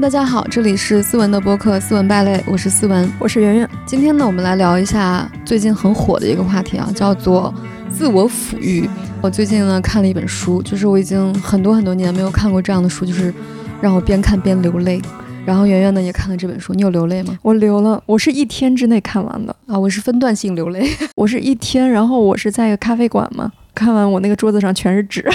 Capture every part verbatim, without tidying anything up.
Hello， 大家好，这里是思文的播客思文败类，我是思文，我是圆圆。今天呢，我们来聊一下最近很火的一个话题啊，叫做自我抚育。我最近呢看了一本书，就是我已经很多很多年没有看过这样的书，就是让我边看边流泪。然后圆圆呢也看了这本书，你有流泪吗？我流了，我是一天之内看完的啊，我是分段性流泪，我是一天，然后我是在一个咖啡馆嘛，看完我那个桌子上全是纸。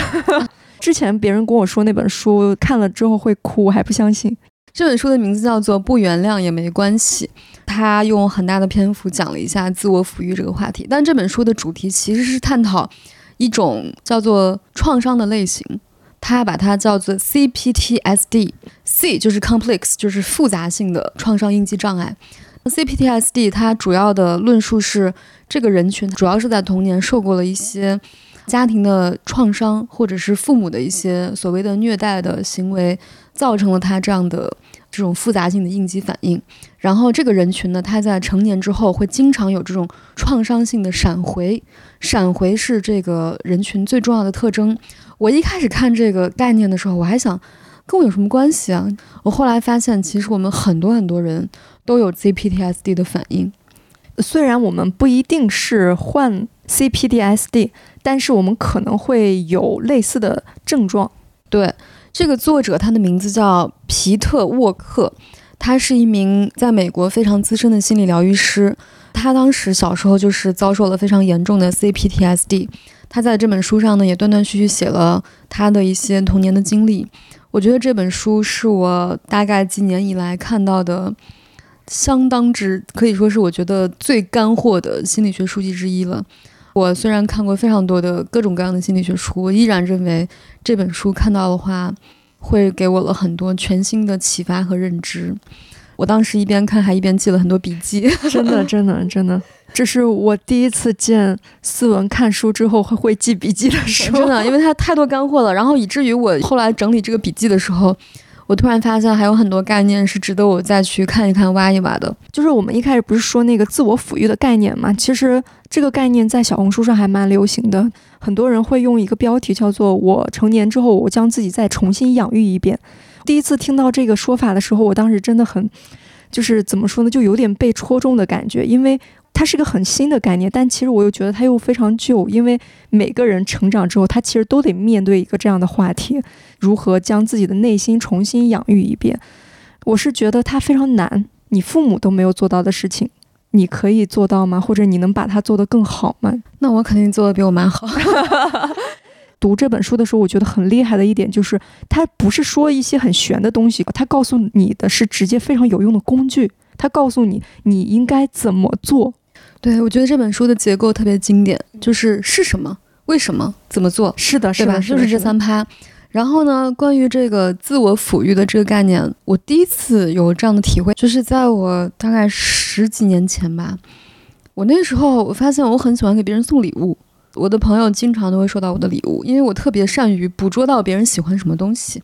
之前别人跟我说那本书看了之后会哭，我还不相信。这本书的名字叫做《不原谅也没关系》，他用很大的篇幅讲了一下自我抚育这个话题，但这本书的主题其实是探讨一种叫做创伤的类型，他把它叫做 C P T S D。 C 就是 complex， 就是复杂性的创伤应激障碍。 C P T S D 它主要的论述是这个人群主要是在童年受过了一些家庭的创伤，或者是父母的一些所谓的虐待的行为，造成了他这样的这种复杂性的应激反应。然后这个人群呢，他在成年之后会经常有这种创伤性的闪回，闪回是这个人群最重要的特征。我一开始看这个概念的时候，我还想跟我有什么关系啊？我后来发现，其实我们很多很多人都有 C P T S D 的反应。虽然我们不一定是患 C P T S D， 但是我们可能会有类似的症状。对，这个作者他的名字叫皮特·沃克，他是一名在美国非常资深的心理疗愈师。他当时小时候就是遭受了非常严重的 C P T S D。他在这本书上呢也断断续续写了他的一些童年的经历。我觉得这本书是我大概几年以来看到的相当之可以说是我觉得最干货的心理学书籍之一了。我虽然看过非常多的各种各样的心理学书，我依然认为这本书看到的话会给我了很多全新的启发和认知。我当时一边看还一边记了很多笔记。真的真的真的，这是我第一次见思文看书之后会会记笔记的书。真的，因为它太多干货了，然后以至于我后来整理这个笔记的时候，我突然发现还有很多概念是值得我再去看一看挖一挖的。就是我们一开始不是说那个自我抚育的概念嘛，其实这个概念在小红书上还蛮流行的，很多人会用一个标题叫做我成年之后我将自己再重新养育一遍。第一次听到这个说法的时候，我当时真的很就是怎么说呢，就有点被戳中的感觉，因为它是个很新的概念，但其实我又觉得它又非常旧，因为每个人成长之后他其实都得面对一个这样的话题，如何将自己的内心重新养育一遍。我是觉得它非常难，你父母都没有做到的事情你可以做到吗？或者你能把它做得更好吗？那我肯定做得比我蛮好。读这本书的时候，我觉得很厉害的一点就是它不是说一些很玄的东西，它告诉你的是直接非常有用的工具，它告诉你你应该怎么做。对，我觉得这本书的结构特别经典，就是是什么、为什么、怎么做。是的，是吧？就是这三趴。然后呢，关于这个自我抚育的这个概念，我第一次有这样的体会，就是在我大概十几年前吧。我那时候我发现我很喜欢给别人送礼物。我的朋友经常都会收到我的礼物，因为我特别善于捕捉到别人喜欢什么东西，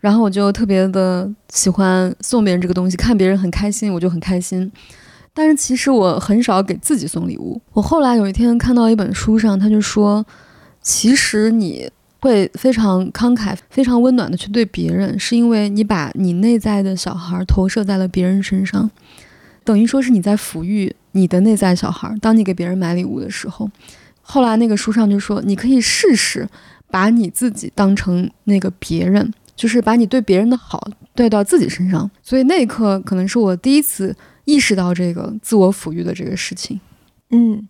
然后我就特别的喜欢送别人这个东西，看别人很开心我就很开心。但是其实我很少给自己送礼物。我后来有一天看到一本书上，他就说其实你会非常慷慨非常温暖的去对别人，是因为你把你内在的小孩投射在了别人身上，等于说是你在抚育你的内在小孩。当你给别人买礼物的时候，后来那个书上就说你可以试试把你自己当成那个别人，就是把你对别人的好带到自己身上。所以那一刻可能是我第一次意识到这个自我抚育的这个事情。嗯，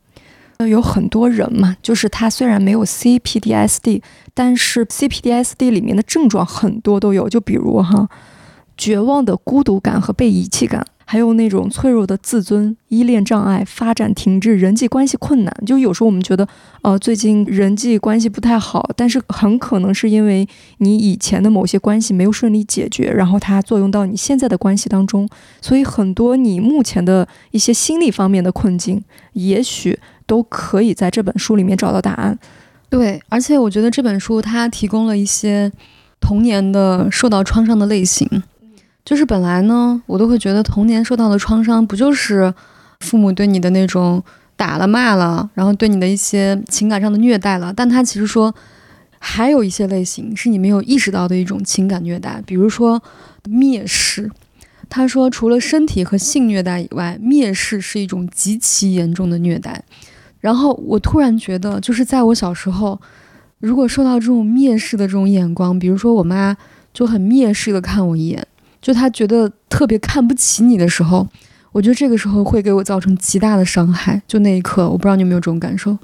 有很多人嘛，就是他虽然没有 C P T S D， 但是 C P T S D 里面的症状很多都有，就比如哈绝望的孤独感和被遗弃感，还有那种脆弱的自尊、依恋障碍、发展停滞、人际关系困难。就有时候我们觉得呃，最近人际关系不太好，但是很可能是因为你以前的某些关系没有顺利解决，然后它作用到你现在的关系当中，所以很多你目前的一些心理方面的困境也许都可以在这本书里面找到答案。对，而且我觉得这本书它提供了一些童年的受到创伤的类型。就是本来呢我都会觉得童年受到的创伤不就是父母对你的那种打了骂了，然后对你的一些情感上的虐待了，但他其实说还有一些类型是你没有意识到的一种情感虐待，比如说蔑视。他说除了身体和性虐待以外，蔑视是一种极其严重的虐待。然后我突然觉得，就是在我小时候，如果受到这种蔑视的这种眼光，比如说我妈就很蔑视的看我一眼，就她觉得特别看不起你的时候，我觉得这个时候会给我造成极大的伤害。就那一刻，我不知道你有没有这种感受。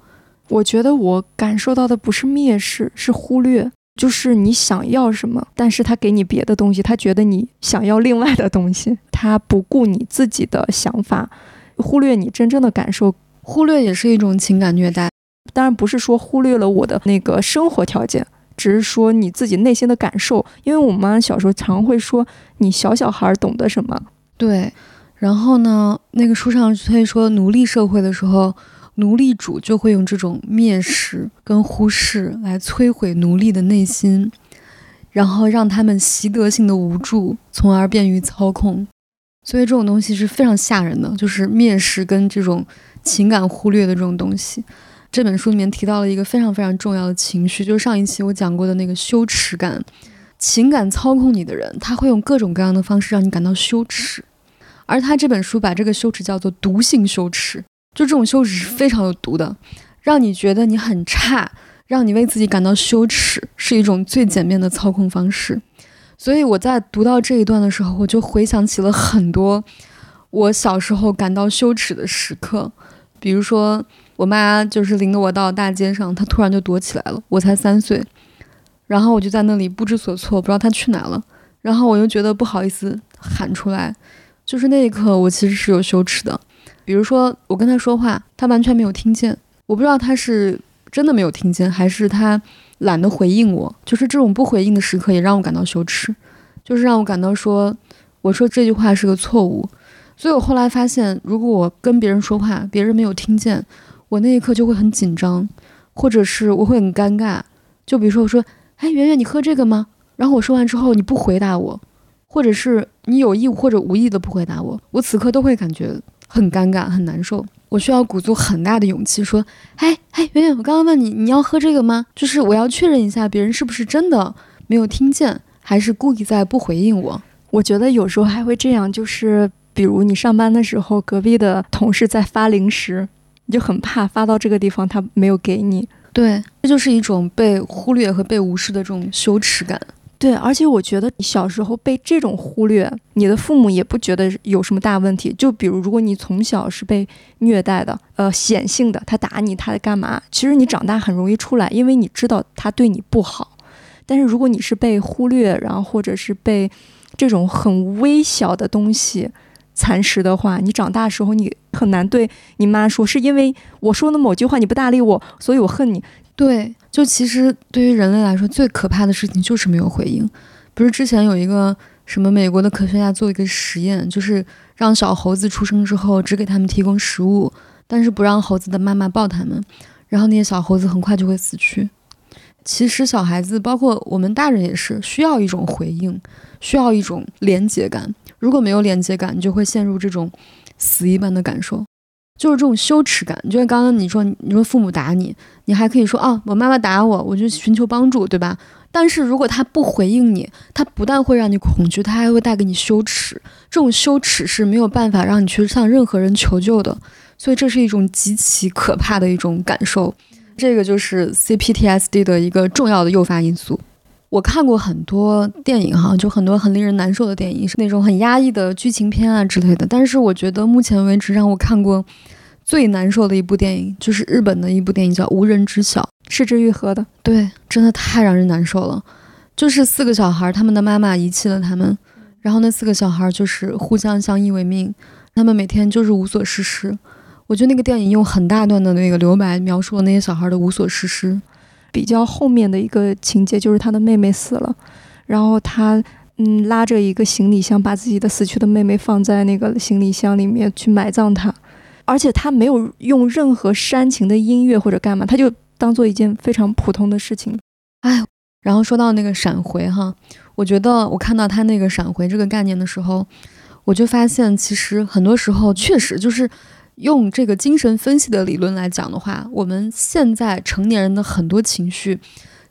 我觉得我感受到的不是蔑视，是忽略。就是你想要什么，但是他给你别的东西，他觉得你想要另外的东西，他不顾你自己的想法，忽略你真正的感受。忽略也是一种情感虐待。当然不是说忽略了我的那个生活条件，只是说你自己内心的感受。因为我妈小时候常会说，你小小孩懂得什么。对。然后呢，那个书上推说奴隶社会的时候，奴隶主就会用这种蔑视跟忽视来摧毁奴隶的内心，然后让他们习得性的无助，从而便于操控。所以这种东西是非常吓人的，就是蔑视跟这种情感忽略的这种东西。这本书里面提到了一个非常非常重要的情绪，就是上一期我讲过的那个羞耻感。情感操控你的人，他会用各种各样的方式让你感到羞耻，而他这本书把这个羞耻叫做毒性羞耻。就这种羞耻是非常有毒的，让你觉得你很差，让你为自己感到羞耻，是一种最简便的操控方式。所以我在读到这一段的时候，我就回想起了很多我小时候感到羞耻的时刻。比如说我妈就是领着我到大街上，她突然就躲起来了，我才三岁，然后我就在那里不知所措，不知道她去哪了，然后我又觉得不好意思喊出来，就是那一刻我其实是有羞耻的。比如说我跟他说话，他完全没有听见，我不知道他是真的没有听见还是他懒得回应我，就是这种不回应的时刻也让我感到羞耻，就是让我感到说我说这句话是个错误。所以我后来发现，如果我跟别人说话，别人没有听见，我那一刻就会很紧张，或者是我会很尴尬。就比如说我说，哎，圆圆你喝这个吗？然后我说完之后你不回答我，或者是你有意或者无意的不回答我，我此刻都会感觉很尴尬很难受。我需要鼓足很大的勇气说，哎哎，圆圆我刚刚问你你要喝这个吗？就是我要确认一下别人是不是真的没有听见，还是故意在不回应我。我觉得有时候还会这样，就是比如你上班的时候，隔壁的同事在发零食，你就很怕发到这个地方他没有给你。对，这就是一种被忽略和被无视的这种羞耻感。对，而且我觉得你小时候被这种忽略，你的父母也不觉得有什么大问题。就比如如果你从小是被虐待的，呃，显性的，他打你，他干嘛，其实你长大很容易出来，因为你知道他对你不好。但是如果你是被忽略，然后或者是被这种很微小的东西蚕食的话，你长大的时候你很难对你妈说，是因为我说的某句话你不搭理我，所以我恨你。对，就其实对于人类来说最可怕的事情就是没有回应。不是之前有一个什么美国的科学家做一个实验，就是让小猴子出生之后只给他们提供食物，但是不让猴子的妈妈抱他们，然后那些小猴子很快就会死去。其实小孩子包括我们大人也是需要一种回应，需要一种连接感。如果没有连接感，你就会陷入这种死一般的感受，就是这种羞耻感。就像刚刚你说你说父母打你，你还可以说啊、哦，我妈妈打我，我就寻求帮助，对吧？但是如果他不回应你，他不但会让你恐惧，他还会带给你羞耻。这种羞耻是没有办法让你去向任何人求救的，所以这是一种极其可怕的一种感受。这个就是 C P T S D 的一个重要的诱发因素。我看过很多电影哈，就很多很令人难受的电影，是那种很压抑的剧情片啊之类的。但是我觉得目前为止让我看过最难受的一部电影，就是日本的一部电影叫《无人知晓》，是枝裕和的。对，真的太让人难受了。就是四个小孩，他们的妈妈遗弃了他们，然后那四个小孩就是互相相依为命，他们每天就是无所事事。我觉得那个电影用很大段的那个留白描述了那些小孩的无所事事。比较后面的一个情节就是他的妹妹死了，然后他嗯拉着一个行李箱，把自己的死去的妹妹放在那个行李箱里面去埋葬她，而且他没有用任何煽情的音乐或者干嘛，他就当做一件非常普通的事情。哎，然后说到那个闪回哈，我觉得我看到他那个闪回这个概念的时候，我就发现其实很多时候确实就是用这个精神分析的理论来讲的话，我们现在成年人的很多情绪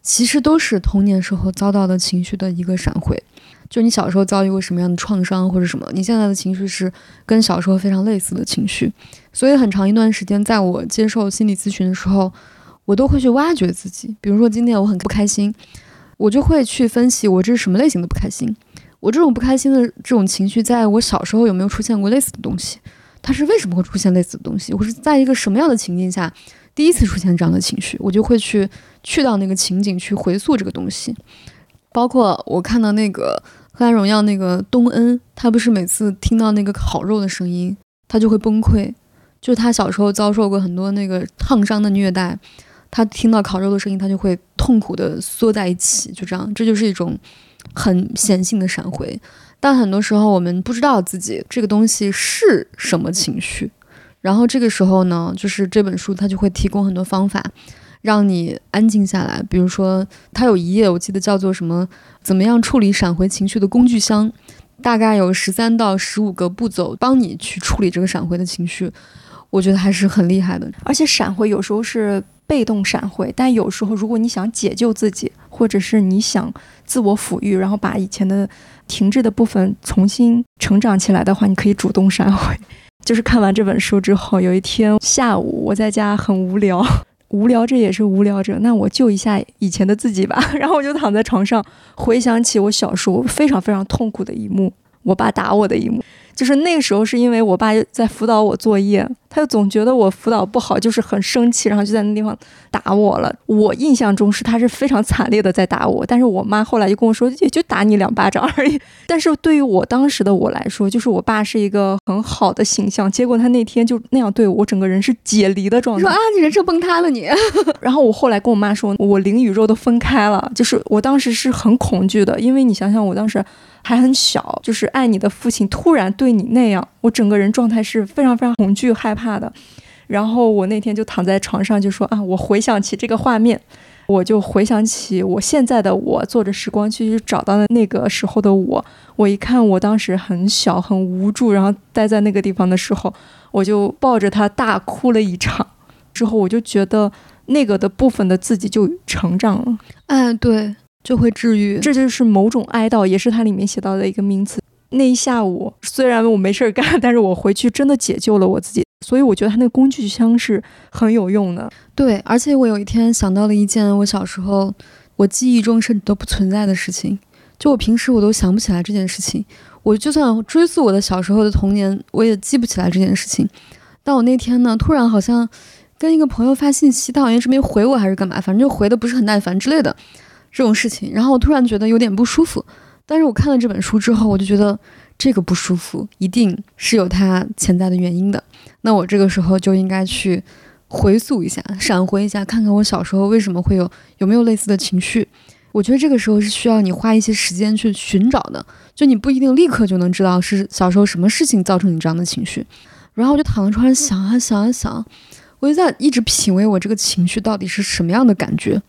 其实都是童年时候遭到的情绪的一个闪回。就你小时候遭遇过什么样的创伤或者什么，你现在的情绪是跟小时候非常类似的情绪。所以很长一段时间，在我接受心理咨询的时候，我都会去挖掘自己。比如说今天我很不开心，我就会去分析我这是什么类型的不开心，我这种不开心的这种情绪在我小时候有没有出现过类似的东西，它是为什么会出现类似的东西，我是在一个什么样的情境下第一次出现这样的情绪，我就会去去到那个情景去回溯这个东西。包括我看到那个黑暗荣耀那个东恩，他不是每次听到那个烤肉的声音他就会崩溃，就他小时候遭受过很多那个烫伤的虐待，他听到烤肉的声音他就会痛苦的缩在一起，就这样，这就是一种很显性的闪回。但很多时候我们不知道自己这个东西是什么情绪，然后这个时候呢，就是这本书它就会提供很多方法让你安静下来。比如说它有一页我记得叫做什么怎么样处理闪回情绪的工具箱，大概有十三到十五个步骤帮你去处理这个闪回的情绪，我觉得还是很厉害的。而且闪回有时候是被动闪回，但有时候如果你想解救自己，或者是你想自我抚育，然后把以前的停滞的部分重新成长起来的话，你可以主动闪回。就是看完这本书之后，有一天下午我在家很无聊，无聊这也是无聊着，那我救一下以前的自己吧。然后我就躺在床上回想起我小时候非常非常痛苦的一幕，我爸打我的一幕。就是那个时候是因为我爸在辅导我作业，他就总觉得我辅导不好，就是很生气，然后就在那地方打我了。我印象中是他是非常惨烈的在打我，但是我妈后来就跟我说也就打你两巴掌而已。但是对于我当时的我来说，就是我爸是一个很好的形象，结果他那天就那样对我，我整个人是解离的状态。说啊，你人设崩塌了你然后我后来跟我妈说我灵与肉都分开了，就是我当时是很恐惧的，因为你想想我当时还很小，就是爱你的父亲突然对你那样，我整个人状态是非常非常恐惧害怕的。然后我那天就躺在床上就说啊，我回想起这个画面，我就回想起我现在的我，坐着时光机找到了那个时候的我。我一看我当时很小很无助，然后待在那个地方的时候，我就抱着他大哭了一场。之后我就觉得那个的部分的自己就成长了。哎，对，就会治愈，这就是某种哀悼，也是它里面写到的一个名词。那一下午虽然我没事干，但是我回去真的解救了我自己，所以我觉得它那个工具箱是很有用的。对，而且我有一天想到了一件我小时候我记忆中甚至都不存在的事情，就我平时我都想不起来这件事情，我就算追溯我的小时候的童年我也记不起来这件事情。但我那天呢突然好像跟一个朋友发信息，他好像一直没回我还是干嘛，反正就回的不是很耐烦之类的这种事情，然后我突然觉得有点不舒服。但是我看了这本书之后，我就觉得这个不舒服一定是有它潜在的原因的，那我这个时候就应该去回溯一下，闪回一下，看看我小时候为什么会有有没有类似的情绪。我觉得这个时候是需要你花一些时间去寻找的，就你不一定立刻就能知道是小时候什么事情造成你这样的情绪。然后我就躺在床上想啊想啊想，我就在一直品味我这个情绪到底是什么样的感觉。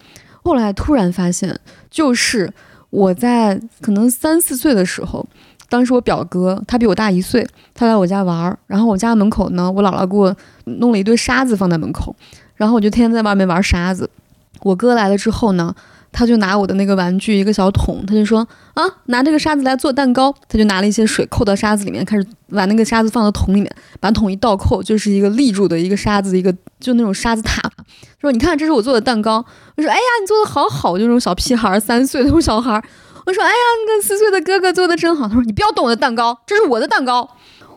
后来突然发现，就是我在可能三四岁的时候，当时我表哥他比我大一岁，他来我家玩，然后我家门口呢，我姥姥给我弄了一堆沙子放在门口，然后我就天天在外面玩沙子。我哥来了之后呢，他就拿我的那个玩具一个小桶，他就说啊，拿这个沙子来做蛋糕，他就拿了一些水扣到沙子里面，开始把那个沙子放到桶里面，把桶一倒扣，就是一个立住的一个沙子，一个就那种沙子塔，说你看这是我做的蛋糕。我说哎呀你做的好好，我就那种小屁孩三岁那种小孩，我说哎呀那个四岁的哥哥做的真好。他说你不要动我的蛋糕，这是我的蛋糕。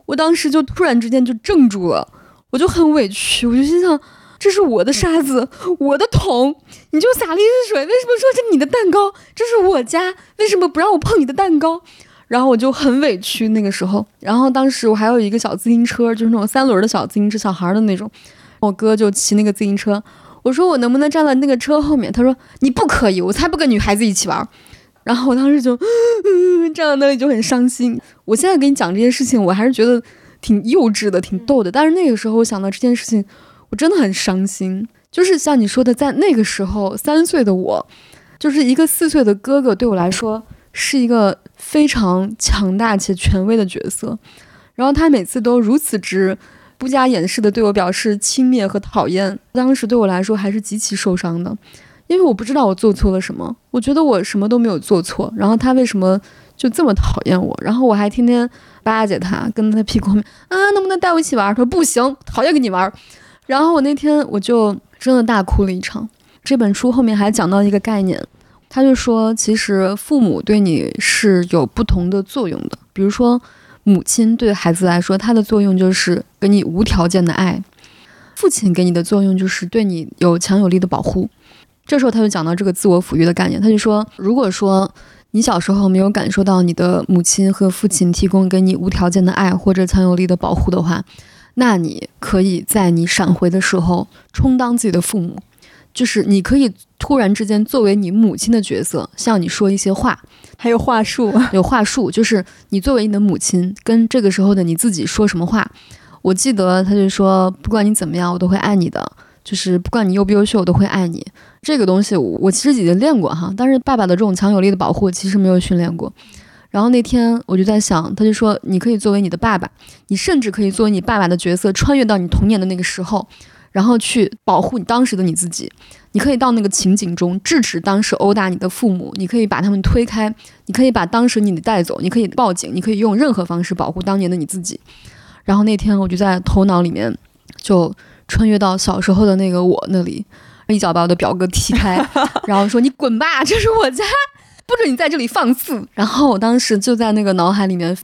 我当时就突然之间就怔住了，我就很委屈，我就心想这是我的沙子，我的桶，你就洒了一滴水，为什么说是你的蛋糕？这是我家，为什么不让我碰你的蛋糕？然后我就很委屈那个时候。然后当时我还有一个小自行车，就是那种三轮的小自行车，小孩的那种。我哥就骑那个自行车，我说我能不能站在那个车后面？他说你不可以，我才不跟女孩子一起玩。然后我当时就、嗯、站在那里就很伤心。我现在给你讲这些事情，我还是觉得挺幼稚的，挺逗的。但是那个时候我想到这件事情，我真的很伤心。就是像你说的，在那个时候三岁的我，就是一个四岁的哥哥，对我来说是一个非常强大且权威的角色，然后他每次都如此之不加掩饰的对我表示轻蔑和讨厌，当时对我来说还是极其受伤的。因为我不知道我做错了什么，我觉得我什么都没有做错，然后他为什么就这么讨厌我，然后我还天天巴结他，跟他屁股后面啊，能不能带我一起玩，他说不行，讨厌跟你玩。然后我那天我就真的大哭了一场。这本书后面还讲到一个概念，他就说其实父母对你是有不同的作用的，比如说母亲对孩子来说，他的作用就是给你无条件的爱，父亲给你的作用就是对你有强有力的保护。这时候他就讲到这个自我抚育的概念，他就说如果说你小时候没有感受到你的母亲和父亲提供给你无条件的爱或者强有力的保护的话，那你可以在你闪回的时候充当自己的父母，就是你可以突然之间作为你母亲的角色向你说一些话，还有话术，有话术，就是你作为你的母亲跟这个时候的你自己说什么话。我记得他就说不管你怎么样我都会爱你的，就是不管你优不优秀我都会爱你。这个东西 我, 我其实也练过哈，但是爸爸的这种强有力的保护其实没有训练过。然后那天我就在想，他就说你可以作为你的爸爸，你甚至可以作为你爸爸的角色穿越到你童年的那个时候，然后去保护你当时的你自己，你可以到那个情景中制止当时殴打你的父母，你可以把他们推开，你可以把当时你的带走，你可以报警，你可以用任何方式保护当年的你自己。然后那天我就在头脑里面就穿越到小时候的那个我那里，一脚把我的表哥踢开，然后说你滚吧，这是我家，不准你在这里放肆。然后我当时就在那个脑海里面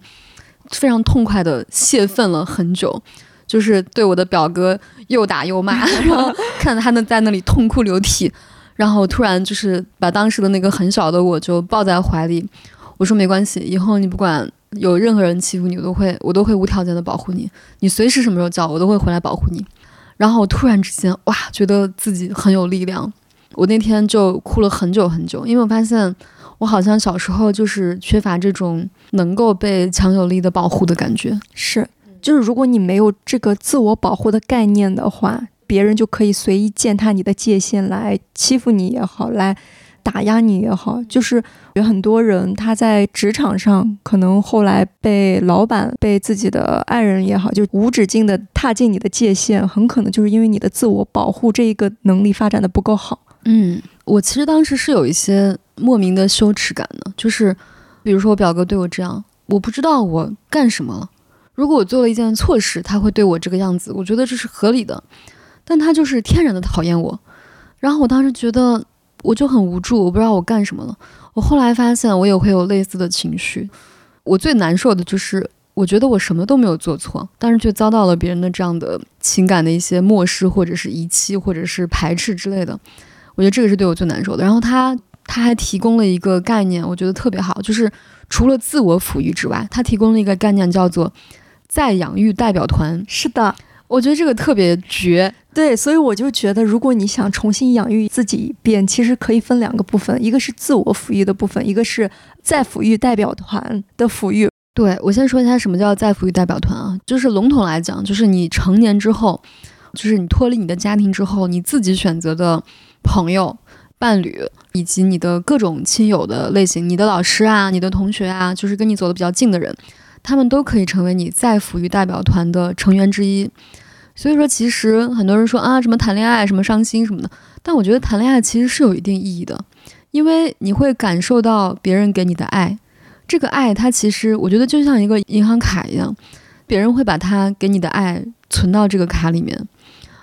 非常痛快的泄愤了很久，就是对我的表哥又打又骂，然后看着他在那里痛哭流涕，然后突然就是把当时的那个很小的我就抱在怀里，我说没关系，以后你不管有任何人欺负你，我都会我都会无条件的保护你，你随时什么时候叫我都会回来保护你。然后我突然之间哇，觉得自己很有力量。我那天就哭了很久很久，因为我发现我好像小时候就是缺乏这种能够被强有力的保护的感觉。是，就是如果你没有这个自我保护的概念的话，别人就可以随意践踏你的界限，来欺负你也好，来打压你也好。就是有很多人他在职场上可能后来被老板被自己的爱人也好，就无止境的踏进你的界限，很可能就是因为你的自我保护这一个能力发展的不够好。嗯，我其实当时是有一些莫名的羞耻感的，就是比如说我表哥对我这样，我不知道我干什么了，如果我做了一件错事他会对我这个样子，我觉得这是合理的，但他就是天然的讨厌我。然后我当时觉得我就很无助，我不知道我干什么了。我后来发现我也会有类似的情绪，我最难受的就是我觉得我什么都没有做错，但是却遭到了别人的这样的情感的一些漠视或者是遗弃或者是排斥之类的，我觉得这个是对我最难受的。然后他他还提供了一个概念，我觉得特别好，就是除了自我抚育之外，他提供了一个概念叫做再养育代表团。是的，我觉得这个特别绝。对，所以我就觉得如果你想重新养育自己一遍，其实可以分两个部分，一个是自我抚育的部分，一个是再抚育代表团的抚育。对，我先说一下什么叫再抚育代表团啊，就是笼统来讲，就是你成年之后，就是你脱离你的家庭之后，你自己选择的朋友伴侣以及你的各种亲友的类型，你的老师啊，你的同学啊，就是跟你走得比较近的人，他们都可以成为你再抚育代表团的成员之一。所以说其实很多人说啊什么谈恋爱什么伤心什么的，但我觉得谈恋爱其实是有一定意义的，因为你会感受到别人给你的爱，这个爱它其实我觉得就像一个银行卡一样，别人会把他给你的爱存到这个卡里面，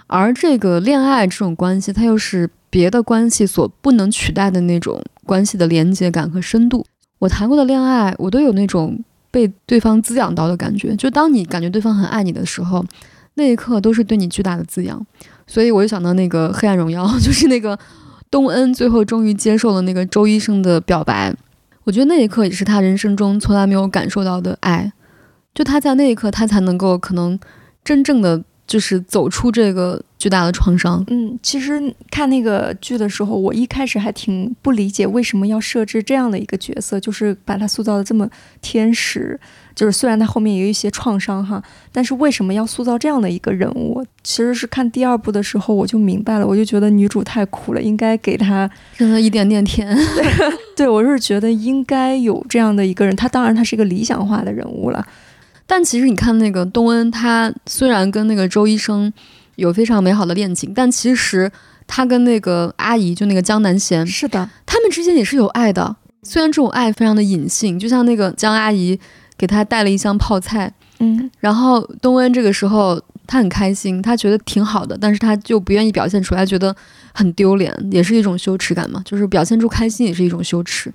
而这个恋爱这种关系它又是别的关系所不能取代的那种关系的连接感和深度。我谈过的恋爱我都有那种被对方滋养到的感觉，就当你感觉对方很爱你的时候，那一刻都是对你巨大的滋养。所以我就想到那个黑暗荣耀，就是那个东恩最后终于接受了那个周医生的表白，我觉得那一刻也是他人生中从来没有感受到的爱，就他在那一刻他才能够可能真正的就是走出这个巨大的创伤。嗯，其实看那个剧的时候，我一开始还挺不理解为什么要设置这样的一个角色，就是把他塑造的这么天使，就是虽然他后面也有一些创伤哈，但是为什么要塑造这样的一个人物？其实是看第二部的时候我就明白了，我就觉得女主太苦了，应该给她真的一点点甜。对， 对，我是觉得应该有这样的一个人，他当然他是一个理想化的人物了。但其实你看那个东恩，他虽然跟那个周医生有非常美好的恋情，但其实他跟那个阿姨就那个江南贤，是的，他们之间也是有爱的，虽然这种爱非常的隐性，就像那个江阿姨给他带了一箱泡菜，嗯，然后东恩这个时候他很开心，他觉得挺好的，但是他就不愿意表现出来，觉得很丢脸，也是一种羞耻感嘛，就是表现出开心也是一种羞耻。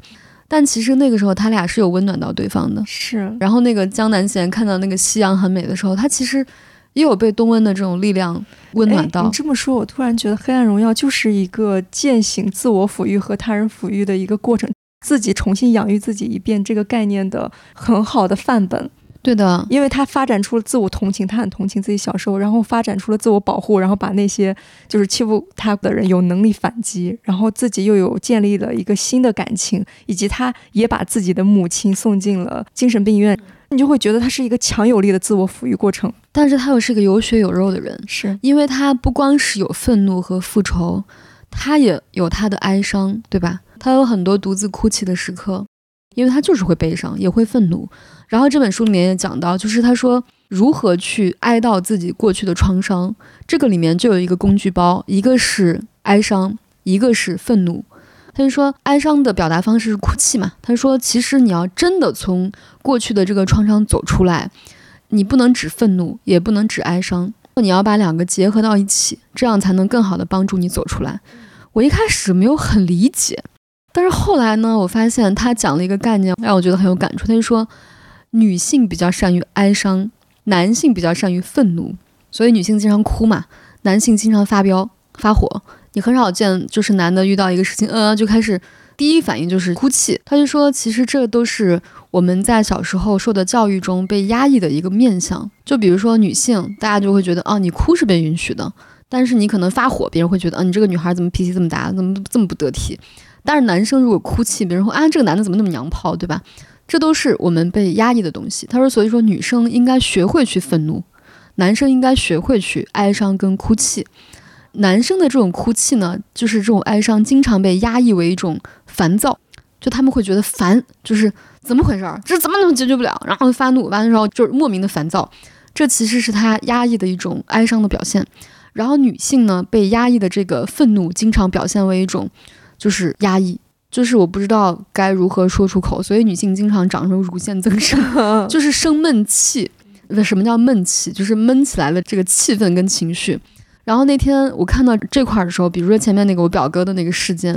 但其实那个时候他俩是有温暖到对方的，是。然后那个江南贤看到那个夕阳很美的时候，他其实也有被东恩的这种力量温暖到。你这么说我突然觉得黑暗荣耀就是一个践行自我抚育和他人抚育的一个过程，自己重新养育自己一遍这个概念的很好的范本。对的，因为他发展出了自我同情，他很同情自己小时候，然后发展出了自我保护，然后把那些就是欺负他的人有能力反击，然后自己又有建立了一个新的感情，以及他也把自己的母亲送进了精神病院，你就会觉得他是一个强有力的自我抚育过程。但是他又是个有血有肉的人，是因为他不光是有愤怒和复仇，他也有他的哀伤，对吧？他有很多独自哭泣的时刻，因为他就是会悲伤也会愤怒。然后这本书里面也讲到，就是他说如何去哀悼自己过去的创伤，这个里面就有一个工具包，一个是哀伤，一个是愤怒。他就说哀伤的表达方式是哭泣嘛，他说其实你要真的从过去的这个创伤走出来，你不能只愤怒也不能只哀伤，你要把两个结合到一起，这样才能更好的帮助你走出来。我一开始没有很理解，但是后来呢，我发现他讲了一个概念让我觉得很有感触。他就说女性比较善于哀伤，男性比较善于愤怒，所以女性经常哭嘛，男性经常发飙发火，你很少见就是男的遇到一个事情嗯、呃、就开始第一反应就是哭泣。他就说其实这都是我们在小时候受的教育中被压抑的一个面向，就比如说女性大家就会觉得哦，你哭是被允许的，但是你可能发火别人会觉得、啊、你这个女孩怎么脾气这么大，怎么这么不得体。但是男生如果哭泣，别人会啊这个男的怎么那么娘炮，对吧？这都是我们被压抑的东西。他说，所以说女生应该学会去愤怒，男生应该学会去哀伤跟哭泣。男生的这种哭泣呢，就是这种哀伤经常被压抑为一种烦躁，就他们会觉得烦，就是怎么回事儿，这怎么都解决不了，然后发怒，完了之后就是莫名的烦躁。这其实是他压抑的一种哀伤的表现。然后女性呢，被压抑的这个愤怒经常表现为一种就是压抑，就是我不知道该如何说出口，所以女性经常长成乳腺增生，就是生闷气。什么叫闷气？就是闷起来的这个气氛跟情绪。然后那天我看到这块的时候，比如说前面那个我表哥的那个事件，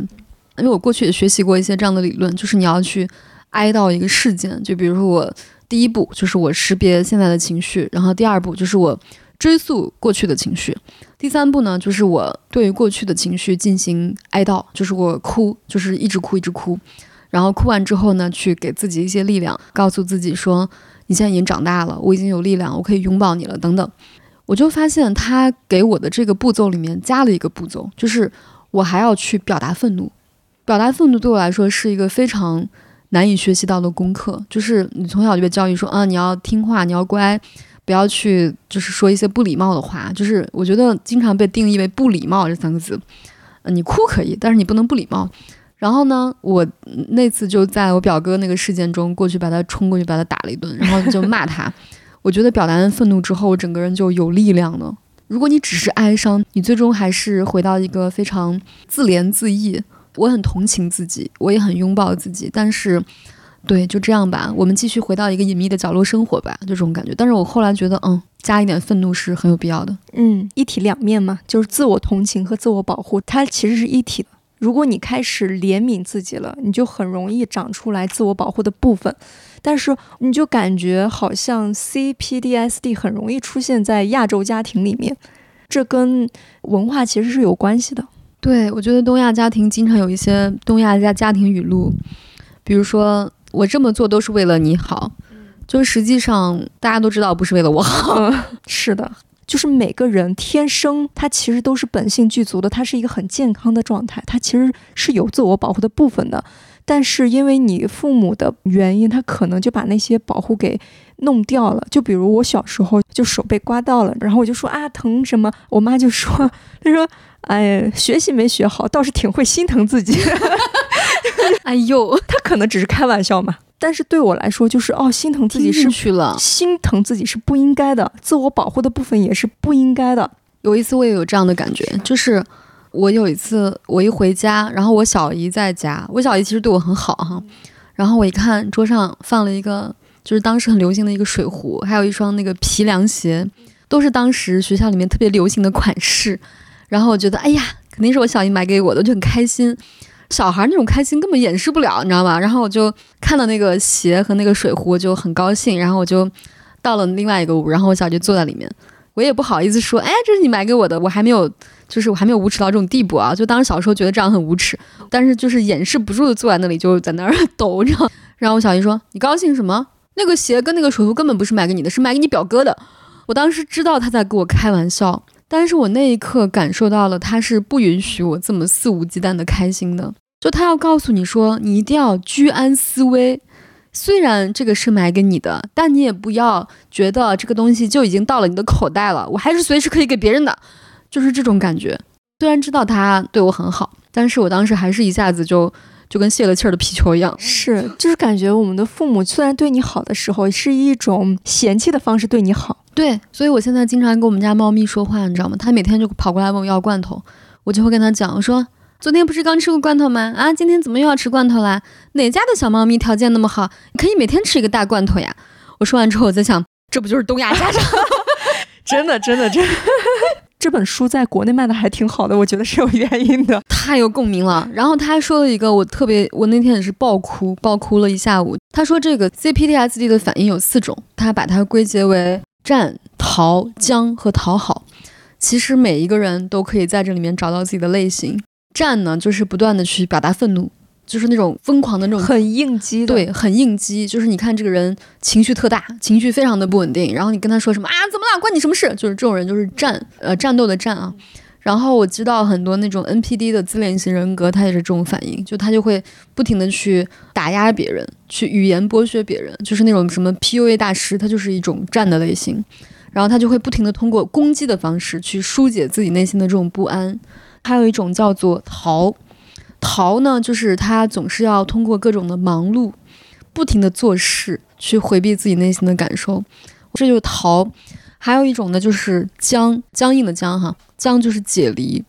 因为我过去也学习过一些这样的理论，就是你要去哀悼一个事件，就比如说我第一步就是我识别现在的情绪，然后第二步就是我追溯过去的情绪，第三步呢就是我对于过去的情绪进行哀悼，就是我哭，就是一直哭一直哭，然后哭完之后呢去给自己一些力量，告诉自己说你现在已经长大了，我已经有力量，我可以拥抱你了等等。我就发现他给我的这个步骤里面加了一个步骤，就是我还要去表达愤怒。表达愤怒对我来说是一个非常难以学习到的功课，就是你从小就被教育说啊，你要听话，你要乖，不要去就是说一些不礼貌的话，就是我觉得经常被定义为不礼貌这三个字，你哭可以，但是你不能不礼貌。然后呢，我那次就在我表哥那个事件中过去把他冲过去把他打了一顿，然后就骂他我觉得表达完愤怒之后我整个人就有力量了。如果你只是哀伤，你最终还是回到一个非常自怜自艾。我很同情自己，我也很拥抱自己，但是对，就这样吧，我们继续回到一个隐秘的角落生活吧，就这种感觉。但是我后来觉得，嗯，加一点愤怒是很有必要的。嗯，一体两面嘛，就是自我同情和自我保护，它其实是一体的。如果你开始怜悯自己了，你就很容易长出来自我保护的部分。但是你就感觉好像 C P T S D 很容易出现在亚洲家庭里面，这跟文化其实是有关系的。对，我觉得东亚家庭经常有一些东亚家家庭语录，比如说我这么做都是为了你好，就实际上大家都知道不是为了我好、嗯、是的，就是每个人天生他其实都是本性具足的，他是一个很健康的状态，他其实是有自我保护的部分的，但是因为你父母的原因，他可能就把那些保护给弄掉了。就比如我小时候就手被刮到了，然后我就说啊疼什么，我妈就说她说哎学习没学好，倒是挺会心疼自己哎呦，他可能只是开玩笑嘛，但是对我来说就是哦，心疼自己是去了，心疼自己是不应该的，自我保护的部分也是不应该的。有一次我也有这样的感觉，就是我有一次我一回家，然后我小姨在家，我小姨其实对我很好哈，然后我一看桌上放了一个就是当时很流行的一个水壶，还有一双那个皮凉鞋，都是当时学校里面特别流行的款式，然后我觉得哎呀肯定是我小姨买给我的，就很开心，小孩那种开心根本掩饰不了你知道吗？然后我就看到那个鞋和那个水壶就很高兴，然后我就到了另外一个屋，然后我小姨就坐在里面，我也不好意思说哎这是你买给我的，我还没有就是我还没有无耻到这种地步啊，就当时小时候觉得这样很无耻，但是就是掩饰不住的坐在那里就在那儿抖着。然后我小姨说你高兴什么，那个鞋跟那个水壶根本不是买给你的，是买给你表哥的。我当时知道他在跟我开玩笑，但是我那一刻感受到了他是不允许我这么肆无忌惮的开心的，就他要告诉你说你一定要居安思危，虽然这个是买给你的，但你也不要觉得这个东西就已经到了你的口袋了，我还是随时可以给别人的，就是这种感觉。虽然知道他对我很好，但是我当时还是一下子就就跟泄了气儿的皮球一样。是，就是感觉我们的父母虽然对你好的时候，是一种嫌弃的方式对你好。对，所以我现在经常跟我们家猫咪说话，你知道吗？它每天就跑过来问我要罐头，我就会跟它讲，我说昨天不是刚吃过罐头吗？啊，今天怎么又要吃罐头啦？哪家的小猫咪条件那么好，你可以每天吃一个大罐头呀？我说完之后，我在想，这不就是东亚家长？真的，真的，真的。这本书在国内卖的还挺好的，我觉得是有原因的，太有共鸣了。然后他还说了一个我特别，我那天也是爆哭，爆哭了一下午。他说这个 C P T S D 的反应有四种，他把它归结为战、逃、僵和讨好。其实每一个人都可以在这里面找到自己的类型。战呢，就是不断的去表达愤怒，就是那种疯狂的那种，很应激的，对，很应激。就是你看这个人情绪特大，情绪非常的不稳定，然后你跟他说什么啊，怎么了，关你什么事？就是这种人就是战，呃，战斗的战啊。然后我知道很多那种 N P D 的自恋型人格，他也是这种反应，就他就会不停的去打压别人，去语言剥削别人，就是那种什么 P U A 大师，他就是一种战的类型。然后他就会不停的通过攻击的方式去疏解自己内心的这种不安。还有一种叫做逃。逃呢，就是他总是要通过各种的忙碌，不停的做事去回避自己内心的感受，这就是逃。还有一种呢，就是僵，僵硬的僵哈，僵就是解离。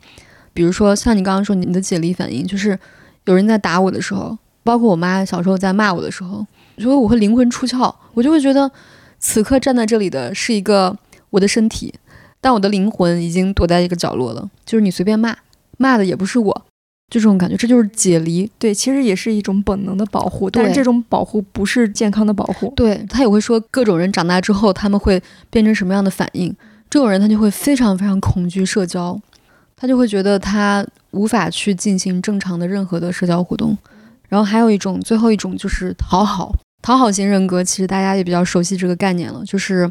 比如说像你刚刚说你的解离反应，就是有人在打我的时候，包括我妈小时候在骂我的时候，所以我会灵魂出窍，我就会觉得此刻站在这里的是一个我的身体，但我的灵魂已经躲在一个角落了，就是你随便骂，骂的也不是我，就这种感觉，这就是解离。对，其实也是一种本能的保护，但是这种保护不是健康的保护。对，他也会说各种人长大之后他们会变成什么样的反应，这种人他就会非常非常恐惧社交，他就会觉得他无法去进行正常的任何的社交活动。然后还有一种，最后一种就是讨好。讨好型人格其实大家也比较熟悉这个概念了，就是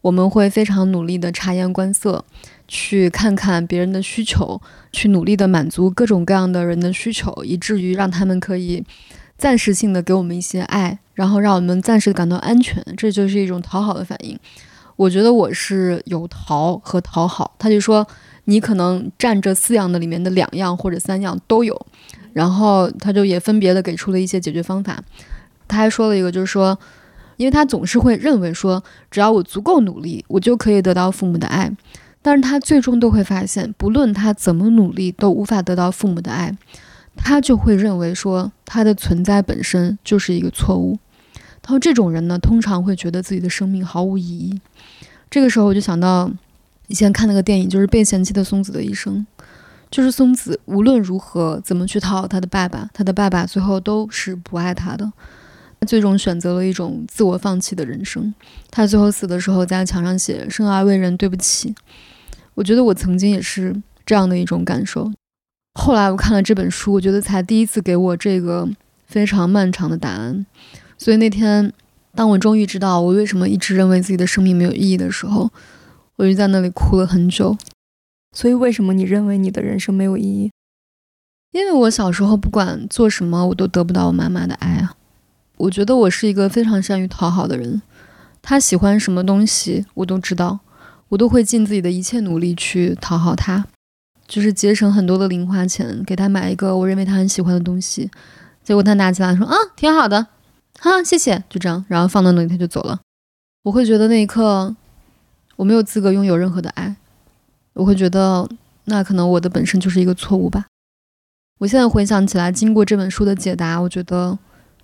我们会非常努力的察言观色，去看看别人的需求，去努力的满足各种各样的人的需求，以至于让他们可以暂时性的给我们一些爱，然后让我们暂时感到安全，这就是一种讨好的反应。我觉得我是有逃和讨好，他就说你可能占这四样的里面的两样或者三样都有，然后他就也分别的给出了一些解决方法。他还说了一个，就是说因为他总是会认为说只要我足够努力我就可以得到父母的爱，但是他最终都会发现不论他怎么努力都无法得到父母的爱，他就会认为说他的存在本身就是一个错误。他说这种人呢通常会觉得自己的生命毫无意义。这个时候我就想到以前看那个电影，就是《被嫌弃的松子的一生》，就是松子无论如何怎么去讨好他的爸爸，他的爸爸最后都是不爱他的，他最终选择了一种自我放弃的人生。他最后死的时候在墙上写生而为人，对不起。我觉得我曾经也是这样的一种感受。后来我看了这本书，我觉得才第一次给我这个非常漫长的答案。所以那天当我终于知道我为什么一直认为自己的生命没有意义的时候，我就在那里哭了很久。所以为什么你认为你的人生没有意义？因为我小时候不管做什么我都得不到我妈妈的爱啊。我觉得我是一个非常善于讨好的人，他喜欢什么东西我都知道，我都会尽自己的一切努力去讨好他，就是节省很多的零花钱给他买一个我认为他很喜欢的东西，结果他拿起来说啊挺好的啊谢谢，就这样，然后放到那里他就走了。我会觉得那一刻我没有资格拥有任何的爱，我会觉得那可能我的本身就是一个错误吧。我现在回想起来，经过这本书的解答，我觉得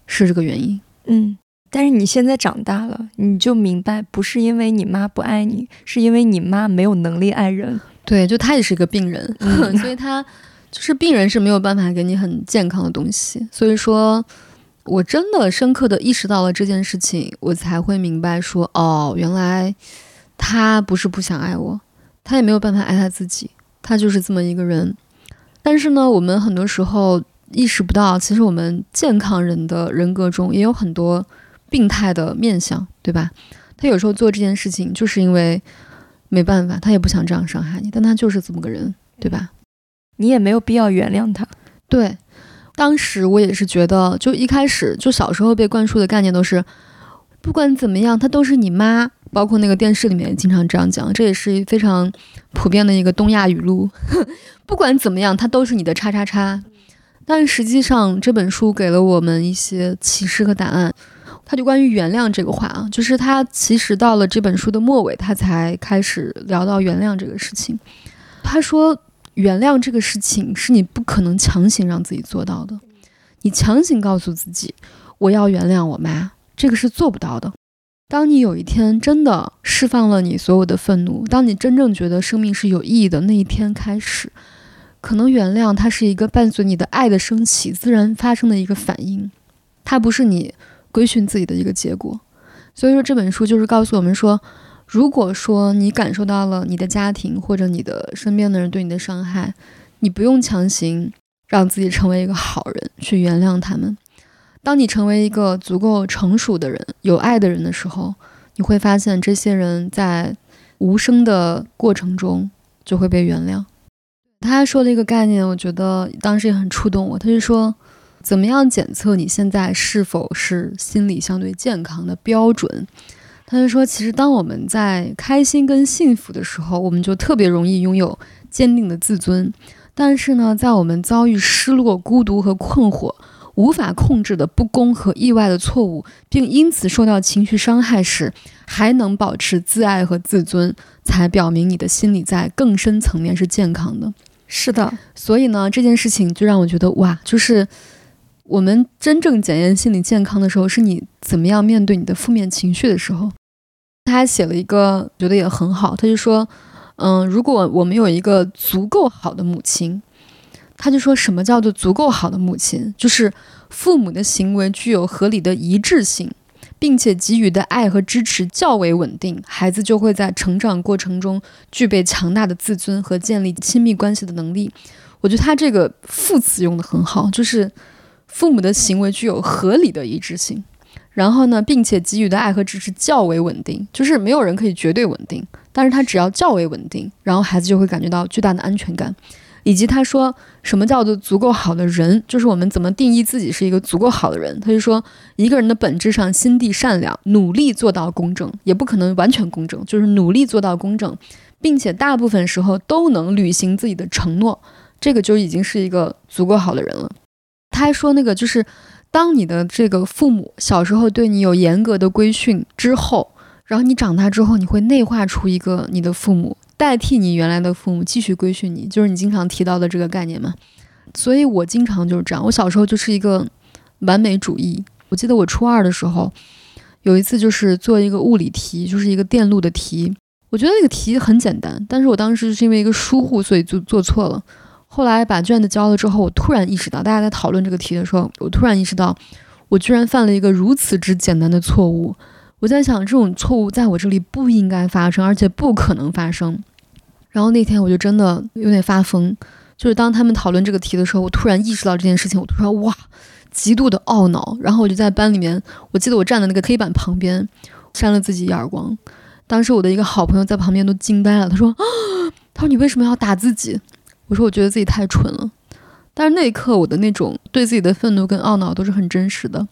是这个原因。嗯，但是你现在长大了，你就明白，不是因为你妈不爱你，是因为你妈没有能力爱人。对，就她也是一个病人，嗯、所以她就是病人是没有办法给你很健康的东西。所以说，我真的深刻的意识到了这件事情，我才会明白说，哦，原来她不是不想爱我，她也没有办法爱她自己，她就是这么一个人。但是呢，我们很多时候意识不到，其实我们健康人的人格中也有很多病态的面向，对吧？他有时候做这件事情就是因为没办法，他也不想这样伤害你，但他就是这么个人，对吧？你也没有必要原谅他。对，当时我也是觉得，就一开始就小时候被灌输的概念都是，不管怎么样，他都是你妈。包括那个电视里面也经常这样讲，这也是非常普遍的一个东亚语录不管怎么样，它都是你的叉叉叉。但实际上这本书给了我们一些启示和答案。它就关于原谅这个话啊，就是它其实到了这本书的末尾，它才开始聊到原谅这个事情。他说，原谅这个事情是你不可能强行让自己做到的，你强行告诉自己我要原谅我妈，这个是做不到的。当你有一天真的释放了你所有的愤怒，当你真正觉得生命是有意义的那一天开始，可能原谅它是一个伴随你的爱的升起自然发生的一个反应，它不是你规训自己的一个结果。所以说这本书就是告诉我们说，如果说你感受到了你的家庭或者你的身边的人对你的伤害，你不用强行让自己成为一个好人去原谅他们。当你成为一个足够成熟的人，有爱的人的时候，你会发现这些人在无声的过程中就会被原谅。他还说了一个概念，我觉得当时也很触动我，他是说，怎么样检测你现在是否是心理相对健康的标准。他就说，其实当我们在开心跟幸福的时候，我们就特别容易拥有坚定的自尊，但是呢，在我们遭遇失落、孤独和困惑，无法控制的不公和意外的错误，并因此受到情绪伤害时，还能保持自爱和自尊，才表明你的心理在更深层面是健康的。是的，所以呢，这件事情就让我觉得，哇，就是我们真正检验心理健康的时候，是你怎么样面对你的负面情绪的时候。他还写了一个觉得也很好，他就说，嗯，如果我们有一个足够好的母亲。他就说，什么叫做足够好的母亲，就是父母的行为具有合理的一致性，并且给予的爱和支持较为稳定，孩子就会在成长过程中具备强大的自尊和建立亲密关系的能力。我觉得他这个副词用的很好，就是父母的行为具有合理的一致性，然后呢，并且给予的爱和支持较为稳定，就是没有人可以绝对稳定，但是他只要较为稳定，然后孩子就会感觉到巨大的安全感。以及他说，什么叫做足够好的人，就是我们怎么定义自己是一个足够好的人。他就说，一个人的本质上心地善良，努力做到公正，也不可能完全公正，就是努力做到公正，并且大部分时候都能履行自己的承诺，这个就已经是一个足够好的人了。他还说，那个就是当你的这个父母小时候对你有严格的规训之后，然后你长大之后，你会内化出一个你的父母代替你原来的父母继续规训你，就是你经常提到的这个概念嘛。所以我经常就是这样，我小时候就是一个完美主义。我记得我初二的时候有一次就是做一个物理题，就是一个电路的题，我觉得那个题很简单，但是我当时是因为一个疏忽所以就做错了。后来把卷子交了之后，我突然意识到，大家在讨论这个题的时候，我突然意识到我居然犯了一个如此之简单的错误。我在想，这种错误在我这里不应该发生，而且不可能发生。然后那天我就真的有点发疯，就是当他们讨论这个题的时候，我突然意识到这件事情，我突然哇，极度的懊恼。然后我就在班里面，我记得我站在那个黑板旁边，扇了自己一耳光。当时我的一个好朋友在旁边都惊呆了，他说：“啊，他说你为什么要打自己？”我说：“我觉得自己太蠢了。”但是那一刻，我的那种对自己的愤怒跟懊恼都是很真实的。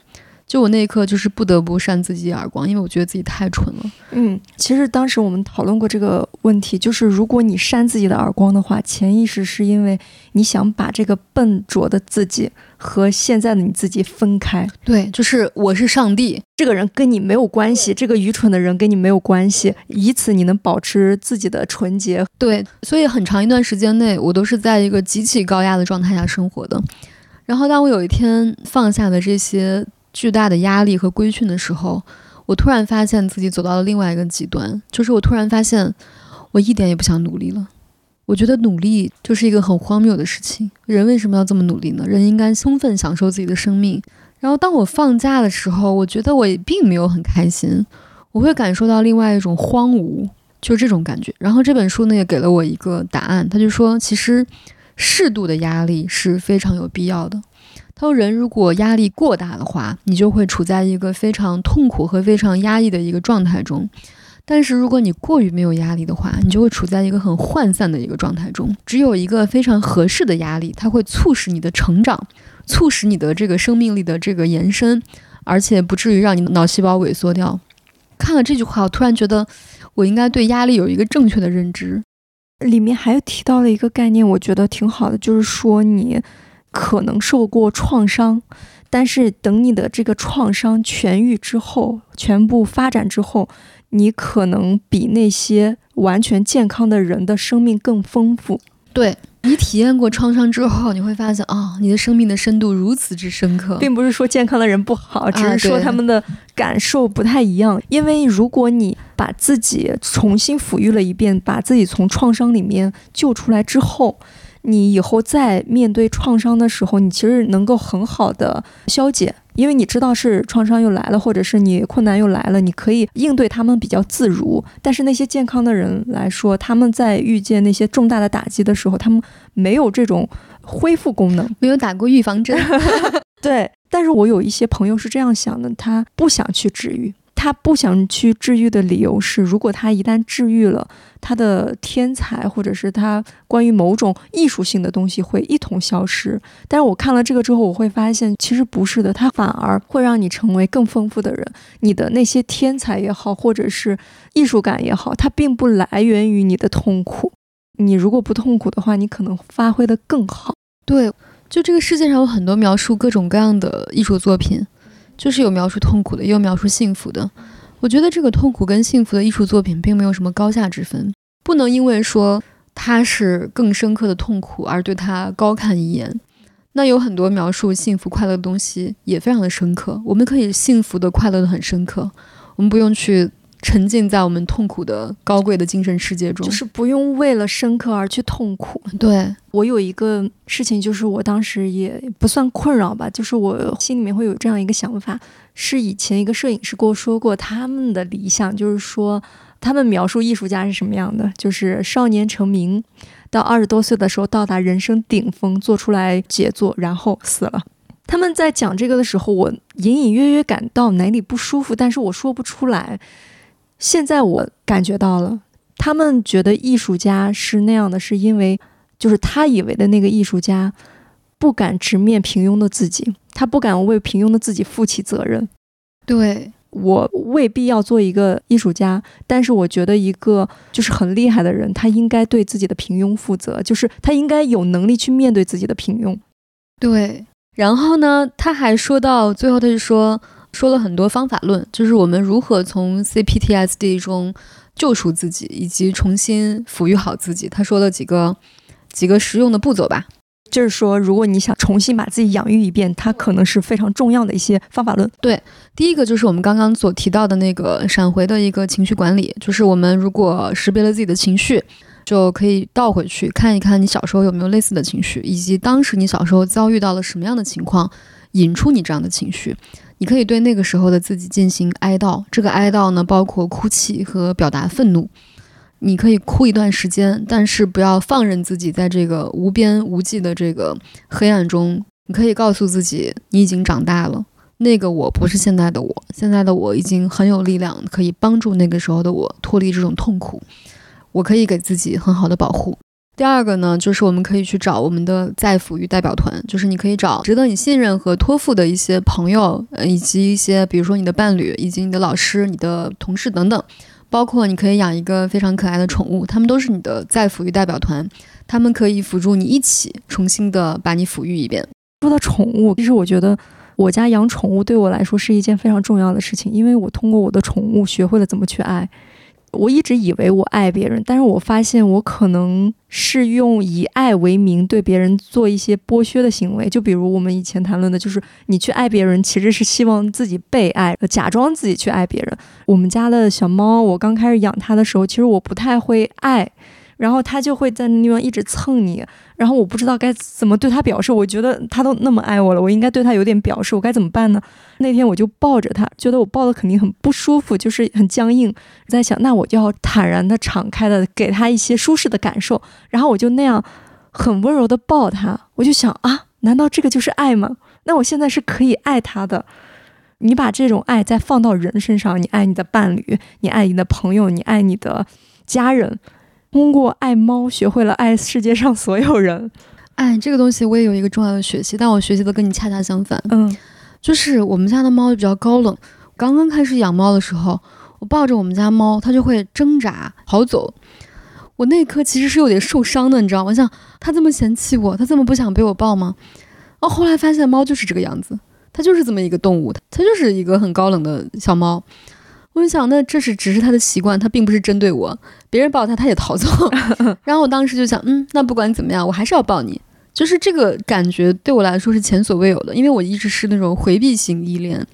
就我那一刻就是不得不扇自己耳光，因为我觉得自己太蠢了。嗯，其实当时我们讨论过这个问题，就是如果你扇自己的耳光的话，潜意识是因为你想把这个笨拙的自己和现在的你自己分开。对，就是我是上帝，这个人跟你没有关系，这个愚蠢的人跟你没有关系，以此你能保持自己的纯洁。对，所以很长一段时间内，我都是在一个极其高压的状态下生活的。然后当我有一天放下了这些巨大的压力和规训的时候，我突然发现自己走到了另外一个极端，就是我突然发现我一点也不想努力了。我觉得努力就是一个很荒谬的事情，人为什么要这么努力呢？人应该充分享受自己的生命。然后当我放假的时候，我觉得我也并没有很开心，我会感受到另外一种荒芜，就是这种感觉。然后这本书呢也给了我一个答案，他就说其实适度的压力是非常有必要的。他说人如果压力过大的话，你就会处在一个非常痛苦和非常压抑的一个状态中，但是如果你过于没有压力的话，你就会处在一个很涣散的一个状态中。只有一个非常合适的压力，它会促使你的成长，促使你的这个生命力的这个延伸，而且不至于让你脑细胞萎缩掉。看了这句话，我突然觉得我应该对压力有一个正确的认知。里面还提到了一个概念，我觉得挺好的，就是说你可能受过创伤，但是等你的这个创伤痊愈之后，全部发展之后，你可能比那些完全健康的人的生命更丰富。对，你体验过创伤之后，你会发现哦，你的生命的深度如此之深刻。并不是说健康的人不好，只是说他们的感受不太一样、啊、因为如果你把自己重新抚育了一遍，把自己从创伤里面救出来之后，你以后在面对创伤的时候，你其实能够很好的消解，因为你知道是创伤又来了，或者是你困难又来了，你可以应对他们比较自如。但是那些健康的人来说，他们在遇见那些重大的打击的时候，他们没有这种恢复功能，没有打过预防针。对，但是我有一些朋友是这样想的，他不想去治愈，他不想去治愈的理由是，如果他一旦治愈了，他的天才或者是他关于某种艺术性的东西会一同消失。但是我看了这个之后，我会发现其实不是的，它反而会让你成为更丰富的人。你的那些天才也好，或者是艺术感也好，它并不来源于你的痛苦。你如果不痛苦的话，你可能发挥得更好。对，就这个世界上有很多描述各种各样的艺术作品，就是有描述痛苦的，也有描述幸福的。我觉得这个痛苦跟幸福的艺术作品并没有什么高下之分，不能因为说它是更深刻的痛苦而对它高看一眼。那有很多描述幸福快乐的东西也非常的深刻，我们可以幸福的快乐的很深刻，我们不用去沉浸在我们痛苦的高贵的精神世界中，就是不用为了深刻而去痛苦。对，我有一个事情，就是我当时也不算困扰吧，就是我心里面会有这样一个想法，是以前一个摄影师跟我说过他们的理想，就是说他们描述艺术家是什么样的，就是少年成名，到二十多岁的时候到达人生顶峰，做出来杰作，然后死了。他们在讲这个的时候，我隐隐约约感到哪里不舒服，但是我说不出来。现在我感觉到了，他们觉得艺术家是那样的，是因为就是他以为的那个艺术家不敢直面平庸的自己，他不敢为平庸的自己负起责任。对，我未必要做一个艺术家，但是我觉得一个就是很厉害的人，他应该对自己的平庸负责，就是他应该有能力去面对自己的平庸。对，然后呢，他还说到最后，他就说说了很多方法论，就是我们如何从 C P T S D 中救赎自己，以及重新抚育好自己。他说了几个几个实用的步骤吧，就是说如果你想重新把自己养育一遍，它可能是非常重要的一些方法论。对，第一个就是我们刚刚所提到的那个闪回的一个情绪管理，就是我们如果识别了自己的情绪，就可以倒回去看一看你小时候有没有类似的情绪，以及当时你小时候遭遇到了什么样的情况引出你这样的情绪。你可以对那个时候的自己进行哀悼，这个哀悼呢包括哭泣和表达愤怒。你可以哭一段时间，但是不要放任自己在这个无边无际的这个黑暗中。你可以告诉自己你已经长大了，那个我不是现在的我，现在的我已经很有力量，可以帮助那个时候的我脱离这种痛苦，我可以给自己很好的保护。第二个呢，就是我们可以去找我们的在辅育代表团，就是你可以找值得你信任和托付的一些朋友，以及一些比如说你的伴侣，以及你的老师、你的同事等等，包括你可以养一个非常可爱的宠物，他们都是你的在辅育代表团，他们可以辅助你一起重新的把你抚育一遍。说到宠物，其实我觉得我家养宠物对我来说是一件非常重要的事情，因为我通过我的宠物学会了怎么去爱。我一直以为我爱别人，但是我发现我可能是用以爱为名对别人做一些剥削的行为，就比如我们以前谈论的，就是你去爱别人其实是希望自己被爱，假装自己去爱别人。我们家的小猫，我刚开始养它的时候，其实我不太会爱，然后它就会在那地方一直蹭你，然后我不知道该怎么对它表示，我觉得它都那么爱我了，我应该对它有点表示，我该怎么办呢？那天我就抱着它，觉得我抱的肯定很不舒服，就是很僵硬，在想那我就要坦然的敞开的给它一些舒适的感受，然后我就那样很温柔的抱它，我就想啊，难道这个就是爱吗？那我现在是可以爱它的。你把这种爱再放到人身上，你爱你的伴侣，你爱你的朋友，你爱你的家人，通过爱猫学会了爱世界上所有人。哎，这个东西我也有一个重要的学习，但我学习的跟你恰恰相反。嗯，就是我们家的猫比较高冷，刚刚开始养猫的时候，我抱着我们家猫，它就会挣扎逃走，我那一刻其实是有点受伤的，你知道吗？我想它这么嫌弃我，它这么不想被我抱吗？然后后来发现猫就是这个样子，它就是这么一个动物，它就是一个很高冷的小猫。我就想那这是只是他的习惯，他并不是针对我，别人抱他他也逃走然后我当时就想嗯，那不管怎么样我还是要抱你，就是这个感觉对我来说是前所未有的，因为我一直是那种回避型依恋，